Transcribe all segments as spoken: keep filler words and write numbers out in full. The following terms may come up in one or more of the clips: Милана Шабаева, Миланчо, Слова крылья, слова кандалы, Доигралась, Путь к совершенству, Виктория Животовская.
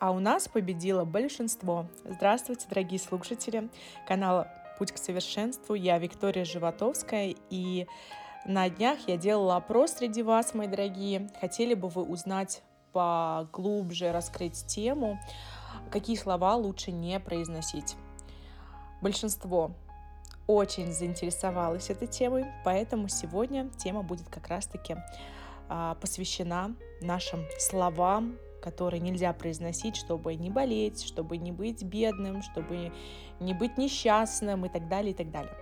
а у нас победило большинство. Здравствуйте, дорогие слушатели канала «Путь к совершенству». Я Виктория Животовская, и на днях я делала опрос среди вас, мои дорогие. Хотели бы вы узнать поглубже, раскрыть тему, какие слова лучше не произносить. Большинство очень заинтересовалось этой темой, поэтому сегодня тема будет как раз-таки посвящена нашим словам, которые нельзя произносить, чтобы не болеть, чтобы не быть бедным, чтобы не быть несчастным и так далее, и так далее.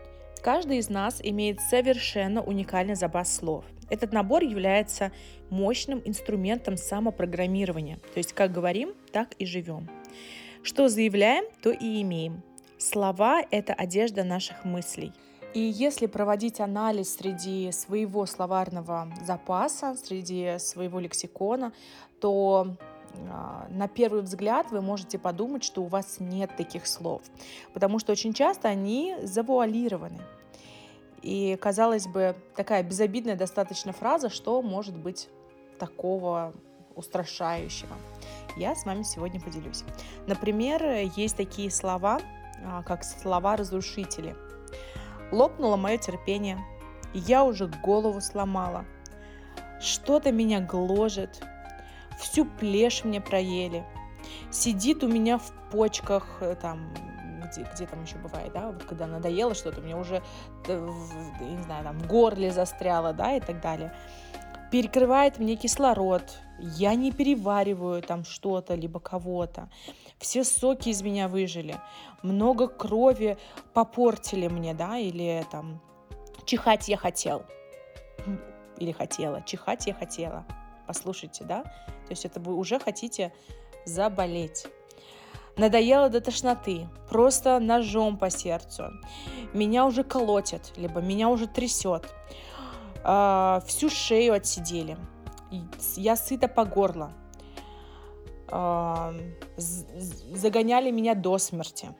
Каждый из нас имеет совершенно уникальный запас слов. Этот набор является мощным инструментом самопрограммирования. То есть как говорим, так и живем. Что заявляем, то и имеем. Слова – это одежда наших мыслей. И если проводить анализ среди своего словарного запаса, среди своего лексикона, то э, на первый взгляд вы можете подумать, что у вас нет таких слов, потому что очень часто они завуалированы. И, казалось бы, такая безобидная достаточно фраза, что может быть такого устрашающего. Я с вами сегодня поделюсь. Например, есть такие слова, э, как слова-разрушители. Лопнуло мое терпение, я уже голову сломала, что-то меня гложет, всю плешь мне проели, сидит у меня в почках, там, где, где там еще бывает, да, вот когда надоело что-то, мне уже, не знаю, там, в горле застряло, да, и так далее. Перекрывает мне кислород, я не перевариваю там что-то, либо кого-то. Все соки из меня выжили, много крови попортили мне, да, или там чихать я хотел, или хотела, чихать я хотела. Послушайте, да, то есть это вы уже хотите заболеть. Надоело до тошноты, просто ножом по сердцу. Меня уже колотят, либо меня уже трясет. Всю шею отсидели. Я сыта по горло. Загоняли меня до смерти.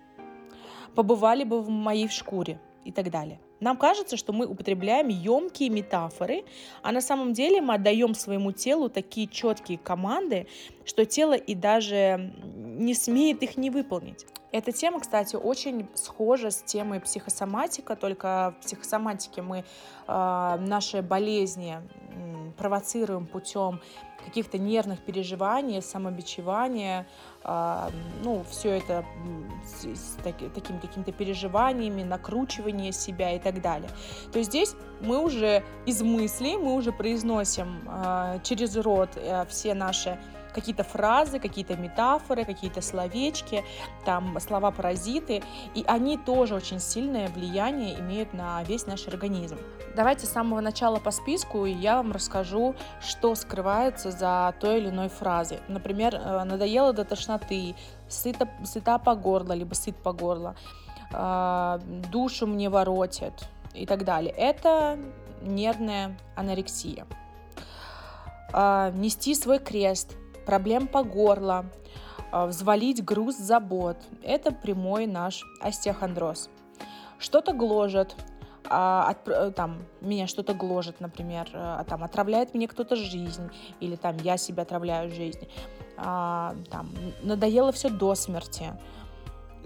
Побывали бы в моей шкуре и так далее. Нам кажется, что мы употребляем емкие метафоры, а на самом деле мы отдаем своему телу такие четкие команды, что тело и даже не смеет их не выполнить. Эта тема, кстати, очень схожа с темой психосоматика, только в психосоматике мы э, наши болезни э, провоцируем путем каких-то нервных переживаний, самобичевания, э, ну, все это с, с таки, таким, какими-то переживаниями, накручивание себя и так далее. То есть здесь мы уже из мыслей, мы уже произносим э, через рот э, все наши какие-то фразы, какие-то метафоры, какие-то словечки, там слова-паразиты, и они тоже очень сильное влияние имеют на весь наш организм. Давайте с самого начала по списку, и я вам расскажу, что скрывается за той или иной фразой. Например, надоело до тошноты, сыта, сыта по горло, либо сыт по горло, душу мне воротит и так далее. Это нервная анорексия. Нести свой крест, проблем по горло, взвалить груз забот. Это прямой наш остеохондроз. Что-то гложет, от, там, меня что-то гложет, например, там, отравляет мне кто-то жизнь, или там, я себя отравляю жизнь, там, надоело все до смерти.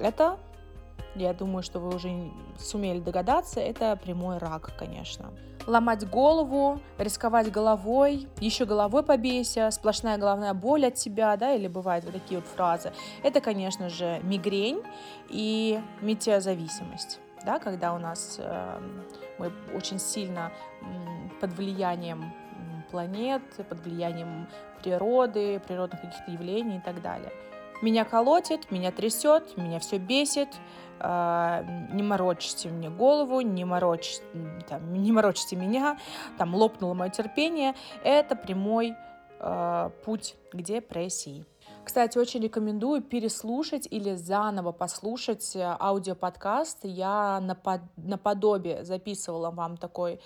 Это, я думаю, что вы уже сумели догадаться, это прямой рак, конечно. Ломать голову, рисковать головой, еще головой побейся, сплошная головная боль от тебя, да, или бывают вот такие вот фразы. Это, конечно же, мигрень и метеозависимость, да, когда у нас э, мы очень сильно э, под влиянием планет, под влиянием природы, природных каких-то явлений и так далее. Меня колотит, меня трясет, меня все бесит, э, не морочите мне голову, не, мороч, там, не морочите меня, там лопнуло мое терпение. Это прямой э, путь к депрессии. Кстати, очень рекомендую переслушать или заново послушать аудиоподкаст. Я напод... наподобие записывала вам такой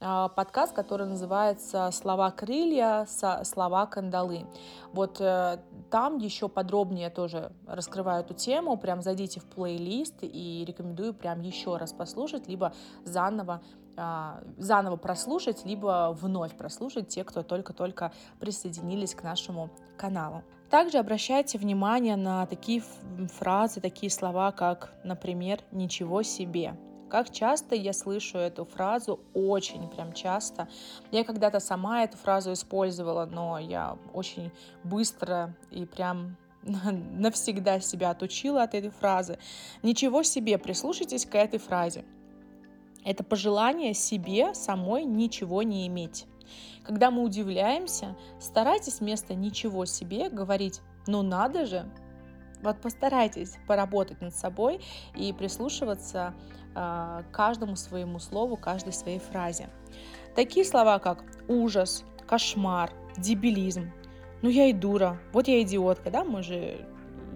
подкаст, который называется «Слова крылья, слова кандалы». Вот там еще подробнее тоже раскрываю эту тему. Прям зайдите в плейлист и рекомендую прям еще раз послушать, либо заново заново прослушать, либо вновь прослушать те, кто только-только присоединились к нашему каналу. Также обращайте внимание на такие фразы, такие слова, как, например, «ничего себе». Как часто я слышу эту фразу, очень прям часто. Я когда-то сама эту фразу использовала, но я очень быстро и прям навсегда себя отучила от этой фразы. «Ничего себе», прислушайтесь к этой фразе. Это пожелание себе самой ничего не иметь. Когда мы удивляемся, старайтесь вместо «ничего себе» говорить «ну надо же». Вот постарайтесь поработать над собой и прислушиваться э, к каждому своему слову, каждой своей фразе. Такие слова, как «ужас», «кошмар», «дебилизм», «ну я и дура», «вот я идиотка», да, мы же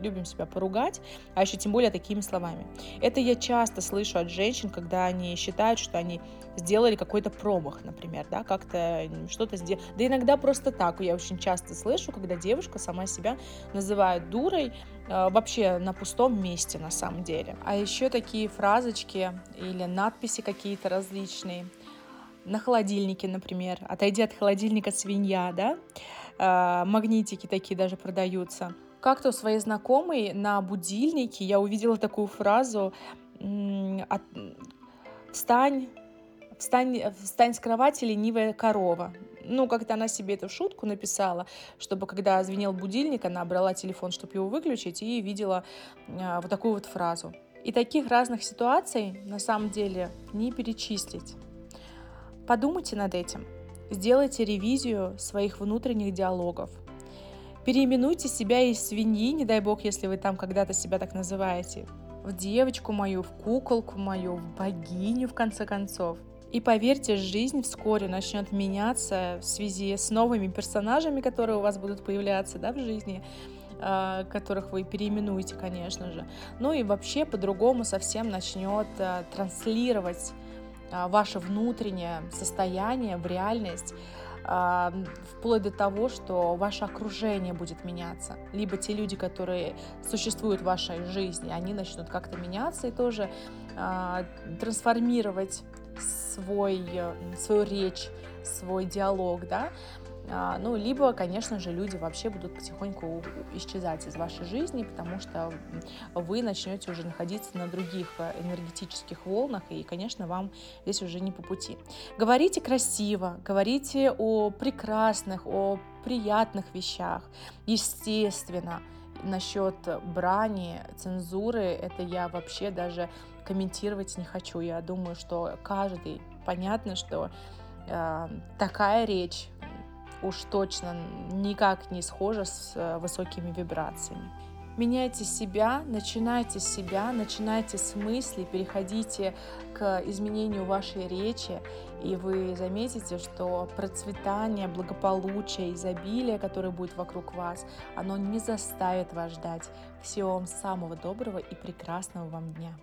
любим себя поругать, а еще тем более такими словами. Это я часто слышу от женщин, когда они считают, что они сделали какой-то промах, например, да, как-то что-то сделали. Да иногда просто так. Я очень часто слышу, когда девушка сама себя называет дурой, э, вообще на пустом месте на самом деле. А еще такие фразочки или надписи какие-то различные. На холодильнике, например. «Отойди от холодильника, свинья», да? Э, магнитики такие даже продаются. Как-то у своей знакомой на будильнике я увидела такую фразу «Встань, встань, встань с кровати, ленивая корова». Ну, как-то она себе эту шутку написала, чтобы, когда звенел будильник, она брала телефон, чтобы его выключить, и видела вот такую вот фразу. И таких разных ситуаций, на самом деле, не перечислить. Подумайте над этим. Сделайте ревизию своих внутренних диалогов. Переименуйте себя из свиньи, не дай бог, если вы там когда-то себя так называете, в девочку мою, в куколку мою, в богиню, в конце концов. И поверьте, жизнь вскоре начнет меняться в связи с новыми персонажами, которые у вас будут появляться, да, в жизни, которых вы переименуете, конечно же. Ну и вообще по-другому совсем начнет транслировать ваше внутреннее состояние в реальность, вплоть до того, что ваше окружение будет меняться. Либо те люди, которые существуют в вашей жизни, они начнут как-то меняться и тоже э, трансформировать свой, свою речь, свой диалог, да? А, ну, либо, конечно же, люди вообще будут потихоньку исчезать из вашей жизни, потому что вы начнете уже находиться на других энергетических волнах, и, конечно, вам здесь уже не по пути. Говорите красиво, говорите о прекрасных, о приятных вещах, естественно. Насчет брани, цензуры, это я вообще даже комментировать не хочу. Я думаю, что каждый, понятно, что э, такая речь уж точно никак не схожа с высокими вибрациями. Меняйте себя, начинайте с себя, начинайте с мыслей, переходите к изменению вашей речи, и вы заметите, что процветание, благополучие, изобилие, которое будет вокруг вас, оно не заставит вас ждать. Всего вам самого доброго и прекрасного вам дня.